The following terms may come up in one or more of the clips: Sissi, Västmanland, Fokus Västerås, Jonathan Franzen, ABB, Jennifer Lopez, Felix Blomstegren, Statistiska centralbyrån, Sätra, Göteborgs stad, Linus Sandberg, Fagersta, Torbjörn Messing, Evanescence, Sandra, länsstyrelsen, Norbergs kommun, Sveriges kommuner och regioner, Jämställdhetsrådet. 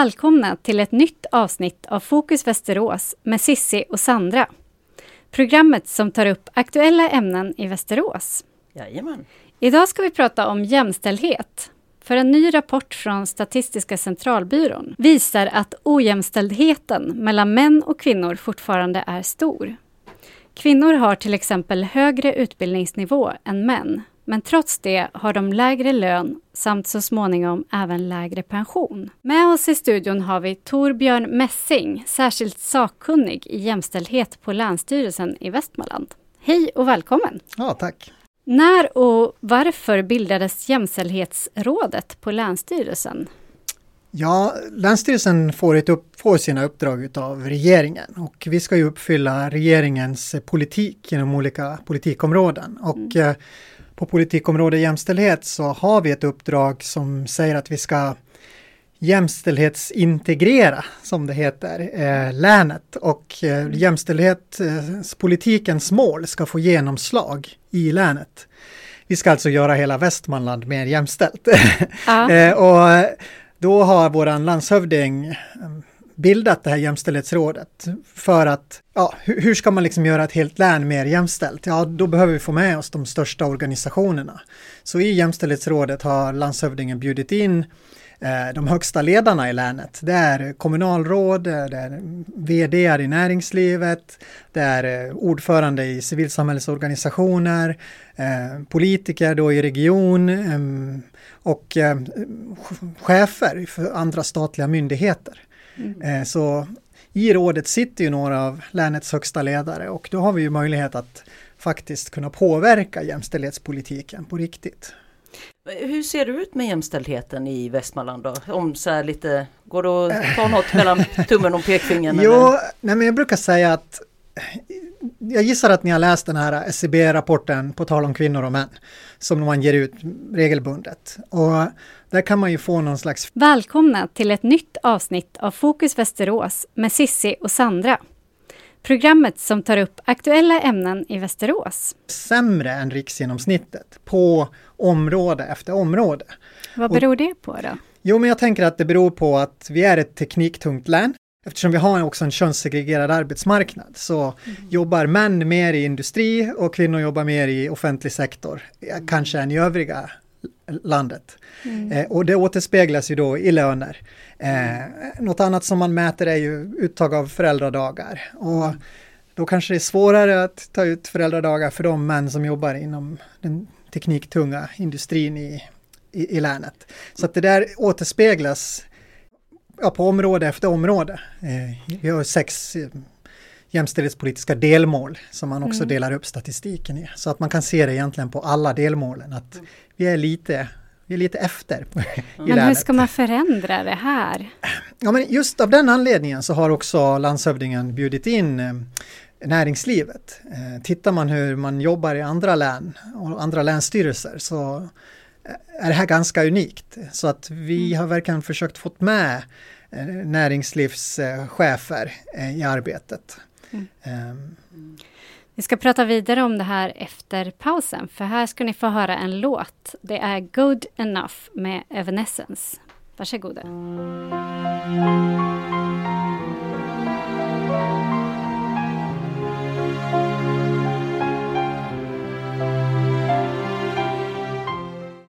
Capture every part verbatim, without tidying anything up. Välkomna till ett nytt avsnitt av Fokus Västerås med Sissi och Sandra. Programmet som tar upp aktuella ämnen i Västerås. Jajamän. Idag ska vi prata om jämställdhet. För en ny rapport från Statistiska centralbyrån visar att ojämställdheten mellan män och kvinnor fortfarande är stor. Kvinnor har till exempel högre utbildningsnivå än män. Men trots det har de lägre lön samt så småningom även lägre pension. Med oss i studion har vi Torbjörn Messing, särskilt sakkunnig i jämställdhet på länsstyrelsen i Västmanland. Hej och välkommen! Ja, tack! När och varför bildades Jämställdhetsrådet på länsstyrelsen? Ja, länsstyrelsen får, ett upp, får sina uppdrag av regeringen och vi ska ju uppfylla regeringens politik genom olika politikområden och mm. på politikområdet jämställdhet så har vi ett uppdrag som säger att vi ska jämställdhetsintegrera, som det heter, eh, länet. Och eh, jämställdhetspolitikens mål ska få genomslag i länet. Vi ska alltså göra hela Västmanland mer jämställt. Ja. eh, och då har våran landshövding bildat det här jämställdhetsrådet för att, ja, hur, hur ska man liksom göra ett helt län mer jämställt? Ja, då behöver vi få med oss de största organisationerna. Så i jämställdhetsrådet har landshövdingen bjudit in eh, de högsta ledarna i länet. Det är kommunalråd, det är vd i näringslivet, det är eh, ordförande i civilsamhällsorganisationer, eh, politiker då i region eh, och eh, chefer för andra statliga myndigheter. Mm. Så i rådet sitter ju några av länets högsta ledare och då har vi ju möjlighet att faktiskt kunna påverka jämställdhetspolitiken på riktigt. Hur ser det ut med jämställdheten i Västmanland då? Om så här lite, går det att ta något mellan tummen och pekfingern? Jo, nej men jag brukar säga att jag gissar att ni har läst den här S C B-rapporten på tal om kvinnor och män som man ger ut regelbundet. Och där kan man ju få någon slags... Välkomna till ett nytt avsnitt av Fokus Västerås med Sissi och Sandra. Programmet som tar upp aktuella ämnen i Västerås. Sämre än riksgenomsnittet på område efter område. Vad beror och... det på då? Jo, men jag tänker att det beror på att vi är ett tekniktungt län. Eftersom vi har också en könssegregerad arbetsmarknad så mm. jobbar män mer i industri och kvinnor jobbar mer i offentlig sektor, mm. kanske än i övriga landet. Mm. Eh, och det återspeglas ju då i löner. Eh, något annat som man mäter är ju uttag av föräldradagar. Och då kanske det är svårare att ta ut föräldradagar för de män som jobbar inom den tekniktunga industrin i, i, i länet. Så att det där återspeglas... Ja, på område efter område. Vi har sex jämställdhetspolitiska delmål som man också mm. delar upp statistiken i. Så att man kan se det egentligen på alla delmålen. Att mm. vi, är lite, vi är lite efter. Mm. Men länet. Hur ska man förändra det här? Ja, men just av den anledningen så har också landshövdingen bjudit in näringslivet. Tittar man hur man jobbar i andra län och andra länsstyrelser så... är det här ganska unikt. Så att vi har verkligen försökt få med näringslivschefer i arbetet. Mm. Um. Vi ska prata vidare om det här efter pausen. För här ska ni få höra en låt. Det är Good Enough med Evanescence. Varsågoda.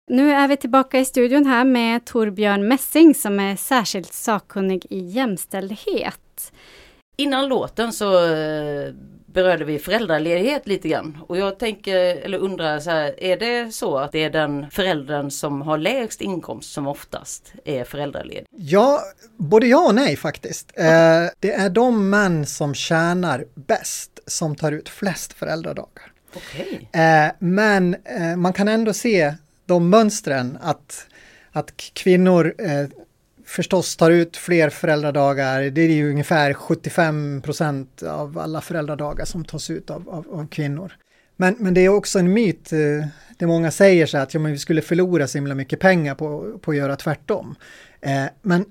Nu är vi tillbaka i studion här med Torbjörn Messing som är särskilt sakkunnig i jämställdhet. Innan låten så berörde vi föräldraledighet lite grann. Och jag tänker, eller undrar så här, är det så att det är den föräldern som har lägst inkomst som oftast är föräldraledig? Ja, både ja och nej faktiskt. Okay. Det är de män som tjänar bäst som tar ut flest föräldradagar. Okej. Okay. Men man kan ändå se... de mönstren att, att kvinnor eh, förstås tar ut fler föräldradagar. Det är ju ungefär sjuttiofem procent av alla föräldradagar som tas ut av, av, av kvinnor. Men, men det är också en myt, eh, det många säger så att ja, men vi skulle förlora så himla mycket pengar på, på att göra tvärtom. Eh, men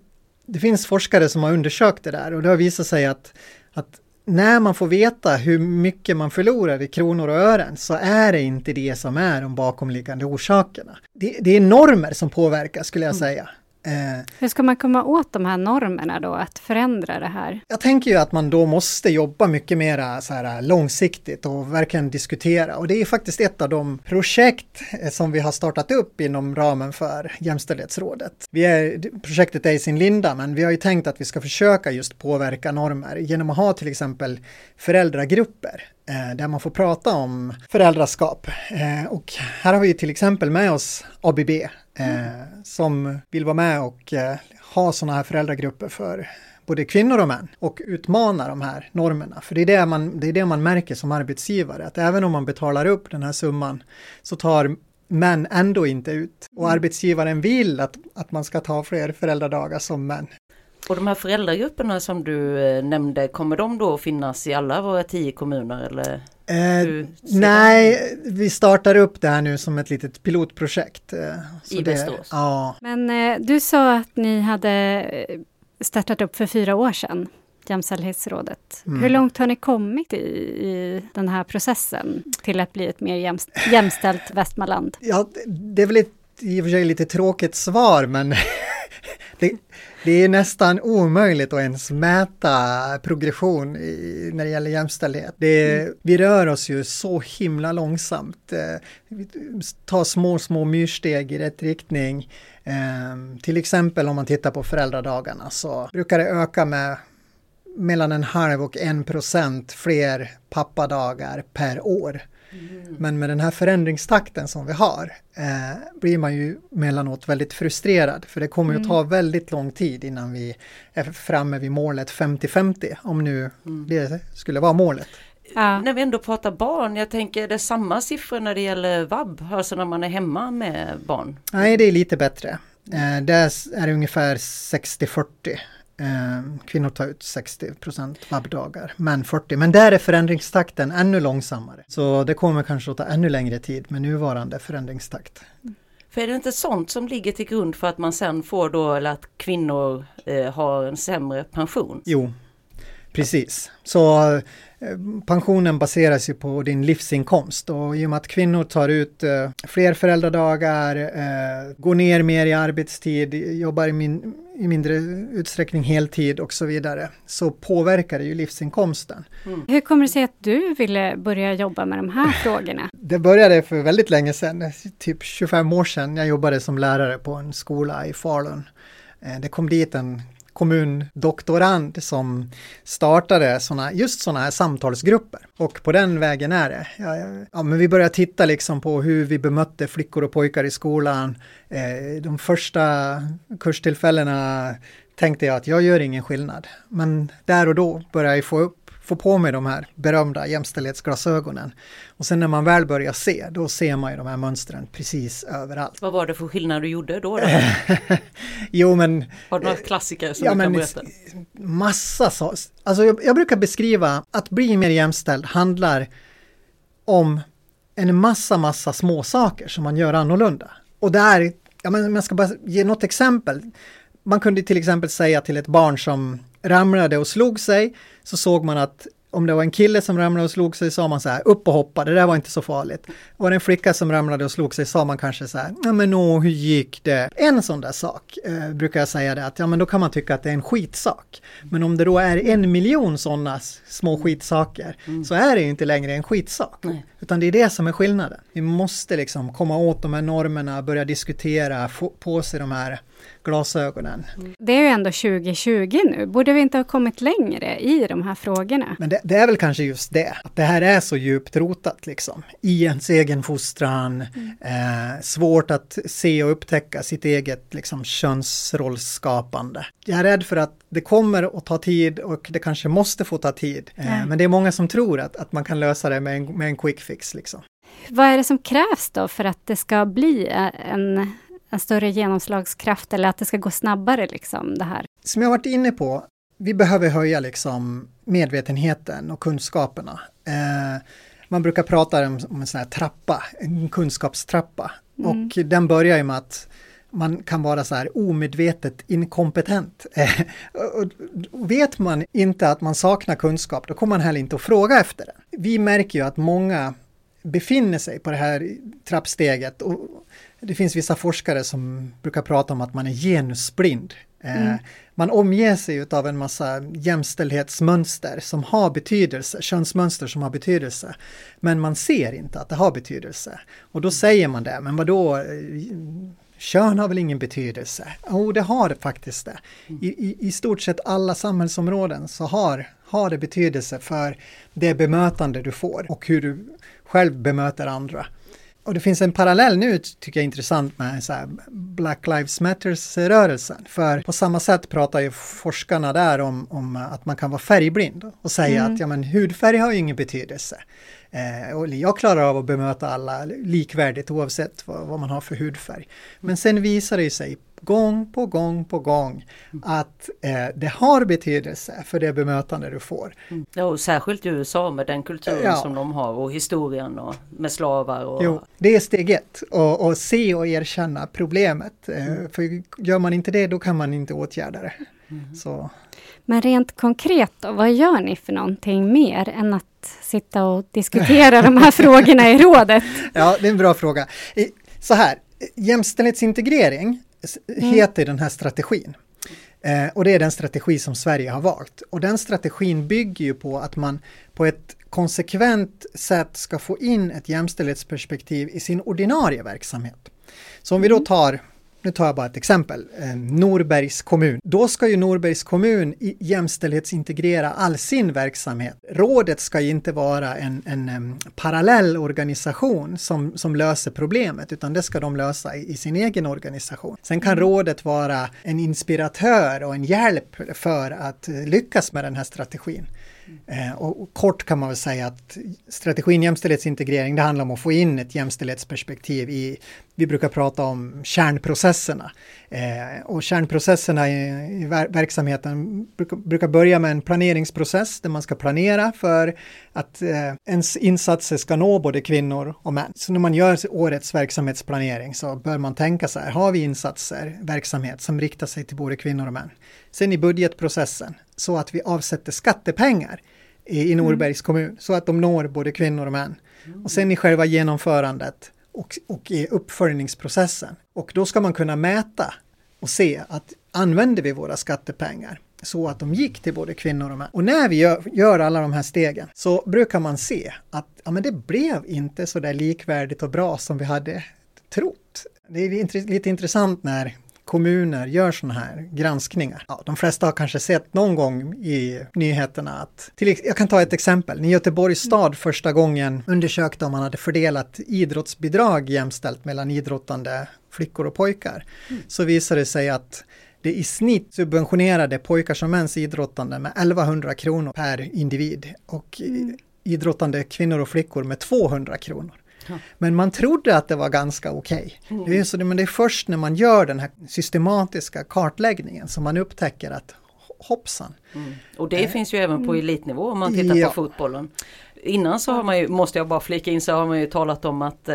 det finns forskare som har undersökt det där och det har visat sig att, att när man får veta hur mycket man förlorar i kronor och ören så är det inte det som är de bakomliggande orsakerna. Det, det är normer som påverkar skulle jag säga. Eh, Hur ska man komma åt de här normerna då, att förändra det här? Jag tänker ju att man då måste jobba mycket mer så här långsiktigt och verkligen diskutera. Och det är faktiskt ett av de projekt som vi har startat upp inom ramen för Jämställdhetsrådet. Vi är, projektet är i sin linda, men vi har ju tänkt att vi ska försöka just påverka normer genom att ha till exempel föräldragrupper där man får prata om föräldraskap. Och här har vi till exempel med oss A B B mm. som vill vara med och ha sådana här föräldragrupper för både kvinnor och män och utmana de här normerna. För det är det, man, det är det man märker som arbetsgivare, att även om man betalar upp den här summan så tar män ändå inte ut. Och arbetsgivaren vill att, att man ska ta fler föräldradagar som män. Och de här föräldragrupperna som du nämnde, kommer de då finnas i alla våra tio kommuner? Eller? Eh, nej, vi startar upp det här nu som ett litet pilotprojekt. Så I det, Västerås? Ja. Men eh, du sa att ni hade startat upp för fyra år sedan, Jämställdhetsrådet. Mm. Hur långt har ni kommit i, i den här processen till att bli ett mer jämst- jämställt Västmanland? Ja, det är väl ett, i och för sig lite tråkigt svar, men det... Det är nästan omöjligt att ens mäta progression i, när det gäller jämställdhet. Det, mm. Vi rör oss ju så himla långsamt. Vi tar små, små myrsteg i rätt riktning. Ehm, till exempel om man tittar på föräldradagarna så brukar det öka med mellan en halv och en procent fler pappadagar per år. Mm. Men med den här förändringstakten som vi har eh, blir man ju mellanåt väldigt frustrerad. För det kommer ju mm. att ta väldigt lång tid innan vi är framme vid målet femtio femtio. Om nu mm. det skulle vara målet. Ja. När vi ändå pratar barn, jag tänker det är samma siffror när det gäller vab. Alltså när man är hemma med barn. Nej, det är lite bättre. Eh, där är det ungefär sextio fyrtio. Kvinnor tar ut sextio procent vabbdagar, män fyrtio. Men där är förändringstakten ännu långsammare. Så det kommer kanske att ta ännu längre tid med nuvarande förändringstakt. Mm. För är det inte sånt som ligger till grund för att man sen får då, eller att kvinnor eh, har en sämre pension? Jo, precis. Så eh, pensionen baseras ju på din livsinkomst. Och i och med att kvinnor tar ut eh, fler föräldradagar, eh, går ner mer i arbetstid, jobbar i min... i mindre utsträckning heltid och så vidare, så påverkar det ju livsinkomsten. Mm. Hur kommer det sig att du ville börja jobba med de här frågorna? Det började för väldigt länge sedan, typ tjugofem år sedan. Jag jobbade som lärare på en skola i Falun. Det kom dit en kommundoktorand som startade såna, just sådana här samtalsgrupper. Och på den vägen är det. Ja, ja, men vi började titta liksom på hur vi bemötte flickor och pojkar i skolan. Eh, de första kurstillfällena tänkte jag att jag gör ingen skillnad. Men där och då började jag få upp få på mig de här berömda jämställdhetsglasögonen. Och sen när man väl börjar se, då ser man ju de här mönstren precis överallt. Vad var det för skillnad du gjorde då? då? jo, men... Har du några klassiker som ja, du kan men, berätta? Massa saker. Alltså jag, jag brukar beskriva att bli mer jämställd handlar om en massa, massa små saker som man gör annorlunda. Och där, ja, men man ska bara ge något exempel. Man kunde till exempel säga till ett barn som ramlade och slog sig, så såg man att om det var en kille som ramlade och slog sig, sa man så här, upp och hoppa, det där var inte så farligt. Var det en flicka som ramlade och slog sig, sa man kanske så här, nej men nå, hur gick det? En sån där sak eh, brukar jag säga det, att ja men då kan man tycka att det är en skitsak. Men om det då är en miljon sådana små skitsaker, mm. så är det ju inte längre en skitsak. Nej. Utan det är det som är skillnaden. Vi måste liksom komma åt de här normerna, börja diskutera, få på sig de här glasögonen. Det är ju ändå tjugo tjugo nu. Borde vi inte ha kommit längre i de här frågorna? Men det, det är väl kanske just det. Att det här är så djupt rotat liksom. I ens egen fostran. Mm. Eh, svårt att se och upptäcka sitt eget liksom, könsrollsskapande. Jag är rädd för att det kommer att ta tid och det kanske måste få ta tid. Eh, mm. Men det är många som tror att, att man kan lösa det med en, med en quick fix liksom. Vad är det som krävs då för att det ska bli en... en större genomslagskraft, eller att det ska gå snabbare liksom det här? Som jag varit inne på, vi behöver höja liksom medvetenheten och kunskaperna. Eh, man brukar prata om, om en sån här trappa, en kunskapstrappa. Mm. Och den börjar ju med att man kan vara så här omedvetet inkompetent. Eh, och, och vet man inte att man saknar kunskap, då kommer man heller inte att fråga efter den. Vi märker ju att många befinner sig på det här trappsteget och det finns vissa forskare som brukar prata om att man är genusblind. Mm. Man omger sig av en massa jämställdhetsmönster som har betydelse, könsmönster som har betydelse, men man ser inte att det har betydelse. Och då säger man det, men vadå, kön har väl ingen betydelse? Jo, det har det faktiskt det. I, i, i stort sett alla samhällsområden så har, har det betydelse för det bemötande du får och hur du själv bemöter andra. Och det finns en parallell nu, tycker jag är intressant, med så här Black Lives Matters-rörelsen. För på samma sätt pratar ju forskarna där om, om att man kan vara färgblind och säga mm. att ja, men hudfärg har ju ingen betydelse. Eh, och jag klarar av att bemöta alla likvärdigt oavsett vad, vad man har för hudfärg. Men sen visar det sig gång på gång på gång att eh, det har betydelse för det bemötande du får. Mm. Ja, och särskilt i U S A med den kulturen ja. som de har och historien och med slavar. Och... Jo, det är steg ett, och, och se och erkänna problemet. Mm. Eh, för gör man inte det, då kan man inte åtgärda det. Mm. Så. Men rent konkret då, vad gör ni för någonting mer än att sitta och diskutera de här frågorna i rådet? Ja, det är en bra fråga. Så här, jämställdhetsintegrering heter mm. den här strategin. Eh, och det är den strategi som Sverige har valt. Och den strategin bygger ju på att man på ett konsekvent sätt ska få in ett jämställdhetsperspektiv i sin ordinarie verksamhet. Så om vi då tar, nu tar jag bara ett exempel, eh, Norbergs kommun. Då ska ju Norbergs kommun i jämställdhetsintegrera all sin verksamhet. Rådet ska ju inte vara en, en, en parallell organisation som, som löser problemet, utan det ska de lösa i, i sin egen organisation. Sen kan rådet vara en inspiratör och en hjälp för att lyckas med den här strategin. Eh, och, och kort kan man väl säga att strategin jämställdhetsintegrering, det handlar om att få in ett jämställdhetsperspektiv i, vi brukar prata om kärnprocesserna. Eh, och kärnprocesserna i, i ver- verksamheten brukar, brukar börja med en planeringsprocess där man ska planera för att eh, ens insatser ska nå både kvinnor och män. Så när man gör årets verksamhetsplanering så bör man tänka så här, har vi insatser, verksamhet som riktar sig till både kvinnor och män? Sen i budgetprocessen, så att vi avsätter skattepengar i, i Norbergs mm. kommun så att de når både kvinnor och män. Och sen i själva genomförandet och, och i uppföljningsprocessen. Och då ska man kunna mäta och se att använder vi våra skattepengar så att de gick till både kvinnor och män. Och när vi gör, gör alla de här stegen så brukar man se att ja, men det blev inte så där likvärdigt och bra som vi hade trott. Det är lite intressant när kommuner gör sådana här granskningar. Ja, de flesta har kanske sett någon gång i nyheterna att, till, jag kan ta ett exempel, när Göteborgs stad första gången undersökte om man hade fördelat idrottsbidrag jämställt mellan idrottande flickor och pojkar, mm. så visade det sig att det i snitt subventionerade pojkar som mäns idrottande med elvahundra kronor per individ och mm. idrottande kvinnor och flickor med tvåhundra kronor. Men man trodde att det var ganska okej. Okay. Det är så, men det är först när man gör den här systematiska kartläggningen som man upptäcker att hoppsan. Mm. Och det eh. finns ju även på elitnivå om man tittar ja. på fotbollen. Innan så har man ju, måste jag bara flika in, så har man ju talat om att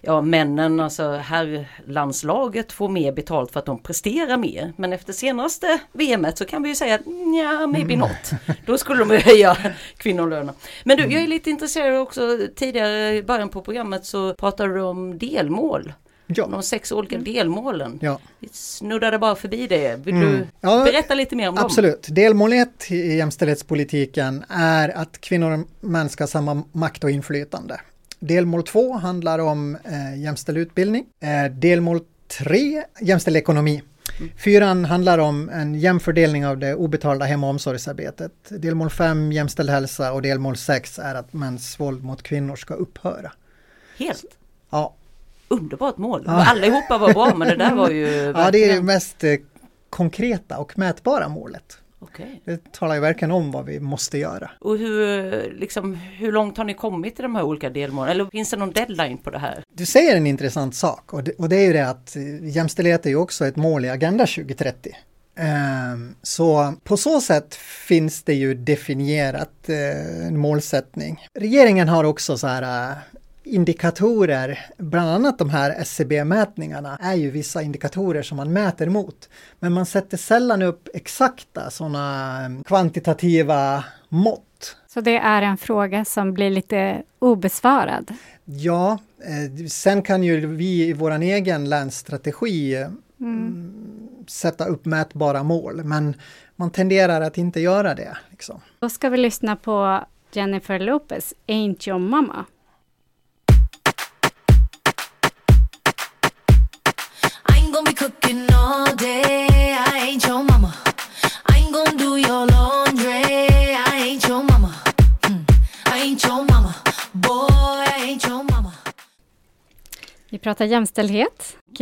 ja, männen, alltså här landslaget får mer betalt för att de presterar mer. Men efter senaste V M-et så kan vi ju säga att nja, maybe mm. not. Då skulle de höja kvinnolöner. Men du, jag är lite intresserad också, tidigare i början på programmet så pratade du om delmål. Ja. De sex olika delmålen. Ja. Vi snuddade bara förbi det. Vill mm. du ja, berätta lite mer om absolut. dem? Absolut. Delmål ett i jämställdhetspolitiken är att kvinnor och män ska ha samma makt och inflytande. Delmål två handlar om eh, jämställd utbildning. Eh, delmål tre, jämställd ekonomi. Mm. Fyran handlar om en jämfördelning av det obetalda hem- och omsorgsarbetet. Delmål fem, jämställd hälsa, och delmål sex är att mäns våld mot kvinnor ska upphöra. Helt? Ja. Underbart mål. Ja. Allihopa var bra, men det där var ju... Verkligen... Ja, det är det mest eh, konkreta och mätbara målet. Okay. Det talar ju verkligen om vad vi måste göra. Och hur, liksom, hur långt har ni kommit i de här olika delmålen? Eller finns det någon deadline på det här? Du säger en intressant sak, och det, och det är ju det att jämställdhet är ju också ett mål i Agenda tjugo trettio. Um, så på så sätt finns det ju definierat uh, en målsättning. Regeringen har också så här... Uh, indikatorer, bland annat de här S C B-mätningarna är ju vissa indikatorer som man mäter mot. Men man sätter sällan upp exakta sådana kvantitativa mått framåt. Så det är en fråga som blir lite obesvarad? Ja, eh, sen kan ju vi i vår egen länsstrategi eh, mm. sätta upp mätbara mål. Men man tenderar att inte göra det. Liksom. Då ska vi lyssna på Jennifer Lopez, Ain't Your Mama. I ain't gonna be cooking all day, I ain't your mama. I ain't gonna do your laundry, I ain't your mama. Mm. I ain't your mama, boy, I ain't your mama. Vi pratar jämställdhet och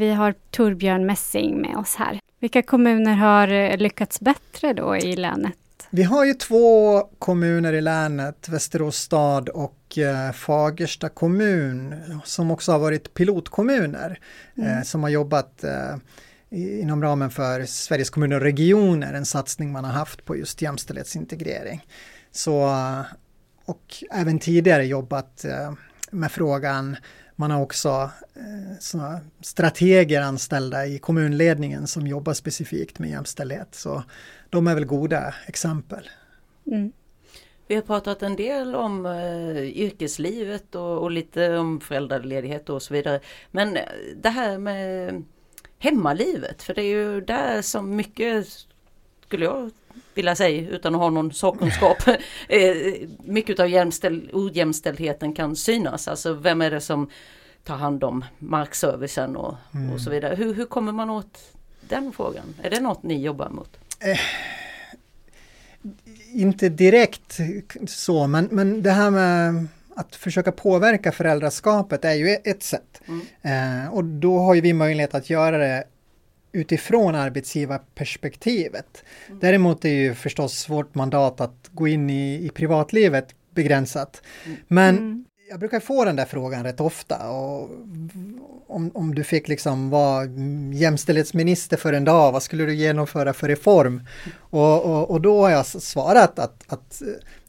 vi har Torbjörn Messing med oss här. Vilka kommuner har lyckats bättre då i länet? Vi har ju två kommuner i länet, Västerås stad och eh, Fagersta kommun, som också har varit pilotkommuner eh, mm. som har jobbat eh, inom ramen för Sveriges kommuner och regioner, en satsning man har haft på just jämställdhetsintegrering. Så, och även tidigare jobbat eh, med frågan. Man har också eh, strateger anställda i kommunledningen som jobbar specifikt med jämställdhet. Så de är väl goda exempel. Mm. Vi har pratat en del om eh, yrkeslivet och, och lite om föräldraledighet och så vidare. Men det här med hemmalivet, för det är ju där som mycket, skulle jag vilja säga utan att ha någon sakkunskap, mycket av jämställ- ojämställdheten kan synas. Alltså vem är det som tar hand om markservicen och, mm. och så vidare. Hur, hur kommer man åt den frågan? Är det något ni jobbar mot? Eh, inte direkt så, men, men det här med att försöka påverka föräldraskapet är ju ett sätt. Mm. Eh, och då har ju vi möjlighet att göra det utifrån arbetsgivarperspektivet. Mm. Däremot är ju förstås vårt mandat att gå in i, i privatlivet begränsat. Men mm. jag brukar få den där frågan rätt ofta. Och om, om du fick liksom vara jämställdhetsminister för en dag, vad skulle du genomföra för reform? Mm. Och, och, och då har jag svarat att, att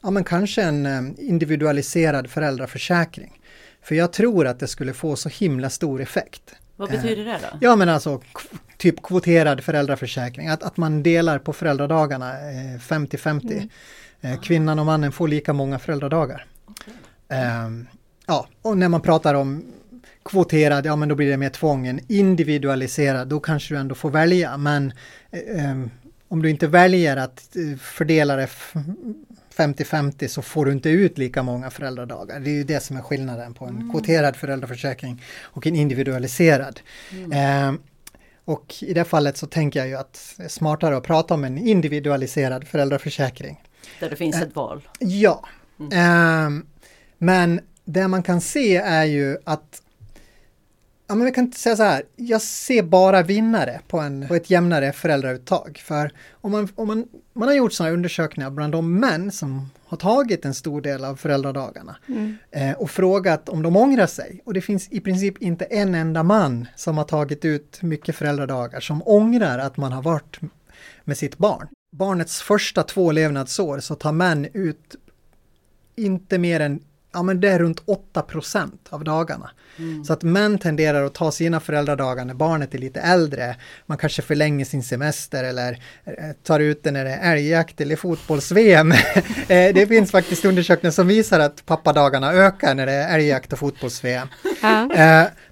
ja, men kanske en individualiserad föräldraförsäkring. För jag tror att det skulle få så himla stor effekt. Vad betyder det då? Ja, men alltså typ kvoterad föräldraförsäkring. Att, att man delar på föräldradagarna femtio femtio. Mm. Eh, kvinnan och mannen får lika många föräldradagar. Okay. Eh, ja, och när man pratar om kvoterad, ja men då blir det mer tvången. Individualiserad, då kanske du ändå får välja. Men eh, eh, om du inte väljer att fördela det f- femtio femtio så får du inte ut lika många föräldradagar. Det är ju det som är skillnaden på en mm. kvoterad föräldraförsäkring och en individualiserad. Mm. Eh, och i det fallet så tänker jag ju att det är smartare att prata om en individualiserad föräldraförsäkring. Där det finns eh, ett val. Ja. Mm. Eh, men det man kan se är ju att, ja men vi kan säga så här, jag ser bara vinnare på, en, på ett jämnare föräldrauttag. För om man, om man, man har gjort sådana undersökningar bland de män som har tagit en stor del av föräldradagarna mm. eh, och frågat om de ångrar sig. Och det finns i princip inte en enda man som har tagit ut mycket föräldradagar som ångrar att man har varit med sitt barn. Barnets första två levnadsår så tar män ut inte mer än, ja men det är runt åtta procent av dagarna. Mm. Så att män tenderar att ta sina föräldradagar när barnet är lite äldre. Man kanske förlänger sin semester eller tar ut den när det är älgjakt eller fotbolls-V M. Det finns faktiskt undersökningar som visar att pappadagarna ökar när det är älgjakt och fotbolls-V M. Mm.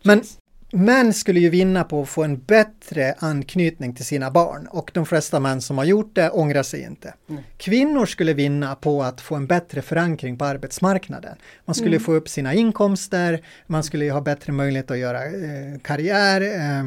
Men män skulle ju vinna på att få en bättre anknytning till sina barn. Och de flesta män som har gjort det ångrar sig inte. Mm. Kvinnor skulle vinna på att få en bättre förankring på arbetsmarknaden. Man skulle mm. få upp sina inkomster. Man skulle ha bättre möjlighet att göra eh, karriär. Eh,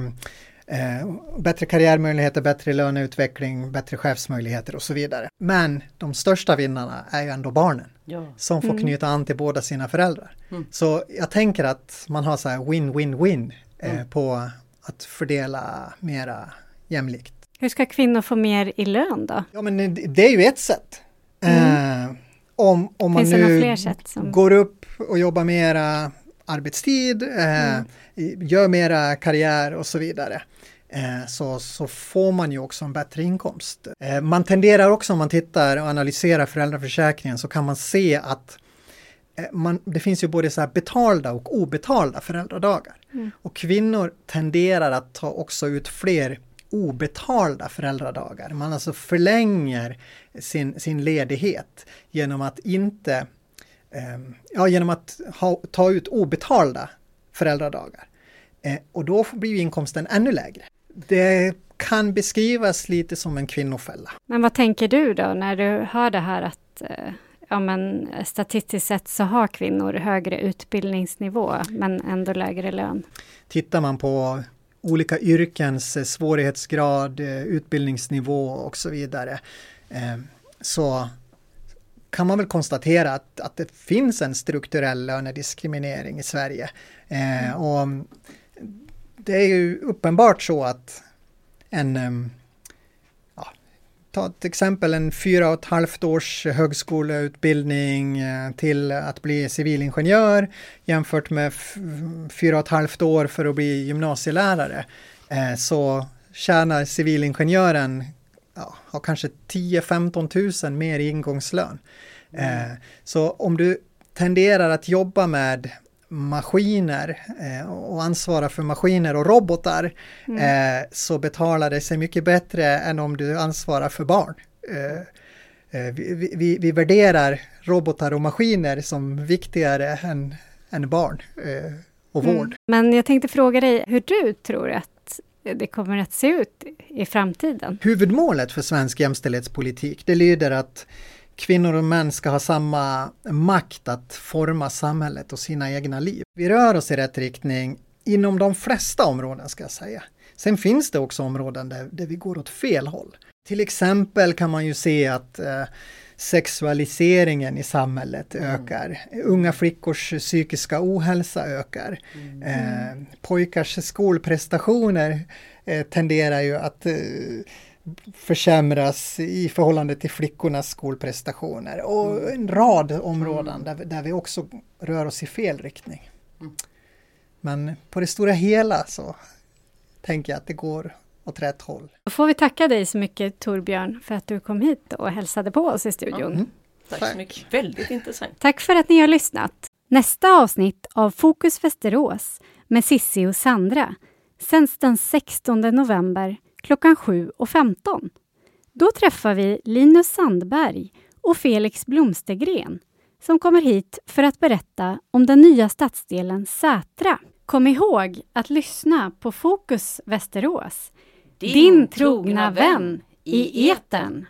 eh, bättre karriärmöjligheter, bättre löneutveckling, bättre chefsmöjligheter och så vidare. Men de största vinnarna är ju ändå barnen. Ja. Som får mm. knyta an till båda sina föräldrar. Mm. Så jag tänker att man har så här win-win-win. Mm. på att fördela mera jämlikt. Hur ska kvinnor få mer i lön då? Ja, men det är ju ett sätt. Mm. Eh, om om man nu som går upp och jobbar mera arbetstid, eh, mm. gör mera karriär och så vidare. Eh, så, så får man ju också en bättre inkomst. Eh, man tenderar också, om man tittar och analyserar föräldraförsäkringen, så kan man se att Man, det finns ju både så här betalda och obetalda föräldradagar. Mm. Och kvinnor tenderar att ta också ut fler obetalda föräldradagar. Man alltså förlänger sin, sin ledighet genom att inte eh, ja, genom att ha, ta ut obetalda föräldradagar. Eh, och då blir inkomsten ännu lägre. Det kan beskrivas lite som en kvinnofälla. Men vad tänker du då när du hör det här att eh... ja, men statistiskt sett så har kvinnor högre utbildningsnivå men ändå lägre lön. Tittar man på olika yrkens svårighetsgrad, utbildningsnivå och så vidare, så kan man väl konstatera att, att det finns en strukturell lönediskriminering i Sverige. Mm. Och det är ju uppenbart så att en... ta till exempel en fyra och ett halvt års högskoleutbildning till att bli civilingenjör jämfört med f- fyra och ett halvt år för att bli gymnasielärare. Eh, så tjänar civilingenjören ja, har kanske tio till femton tusen mer i ingångslön. Eh, mm. Så om du tenderar att jobba med maskiner eh, och ansvara för maskiner och robotar mm. eh, så betalar det sig mycket bättre än om du ansvarar för barn. Eh, eh, vi, vi, vi värderar robotar och maskiner som viktigare än, än barn eh, och vård. Mm. Men jag tänkte fråga dig hur du tror att det kommer att se ut i framtiden. Huvudmålet för svensk jämställdhetspolitik, det lyder att kvinnor och män ska ha samma makt att forma samhället och sina egna liv. Vi rör oss i rätt riktning inom de flesta områden, ska jag säga. Sen finns det också områden där, där vi går åt fel håll. Till exempel kan man ju se att eh, sexualiseringen i samhället mm. ökar. Unga flickors psykiska ohälsa ökar. Mm. Eh, pojkars skolprestationer eh, tenderar ju att... Eh, försämras i förhållande till flickornas skolprestationer och en rad områden där vi, där vi också rör oss i fel riktning. Men på det stora hela så tänker jag att det går åt rätt håll. Då får vi tacka dig så mycket, Torbjörn, för att du kom hit och hälsade på oss i studion. Mm. Tack så mycket, väldigt intressant. Tack för att ni har lyssnat. Nästa avsnitt av Fokus Västerås med Sissi och Sandra sänds den sextonde november klockan sju och femton. Då träffar vi Linus Sandberg och Felix Blomstegren som kommer hit för att berätta om den nya stadsdelen Sätra. Kom ihåg att lyssna på Fokus Västerås. Din, din trogna vän i etern.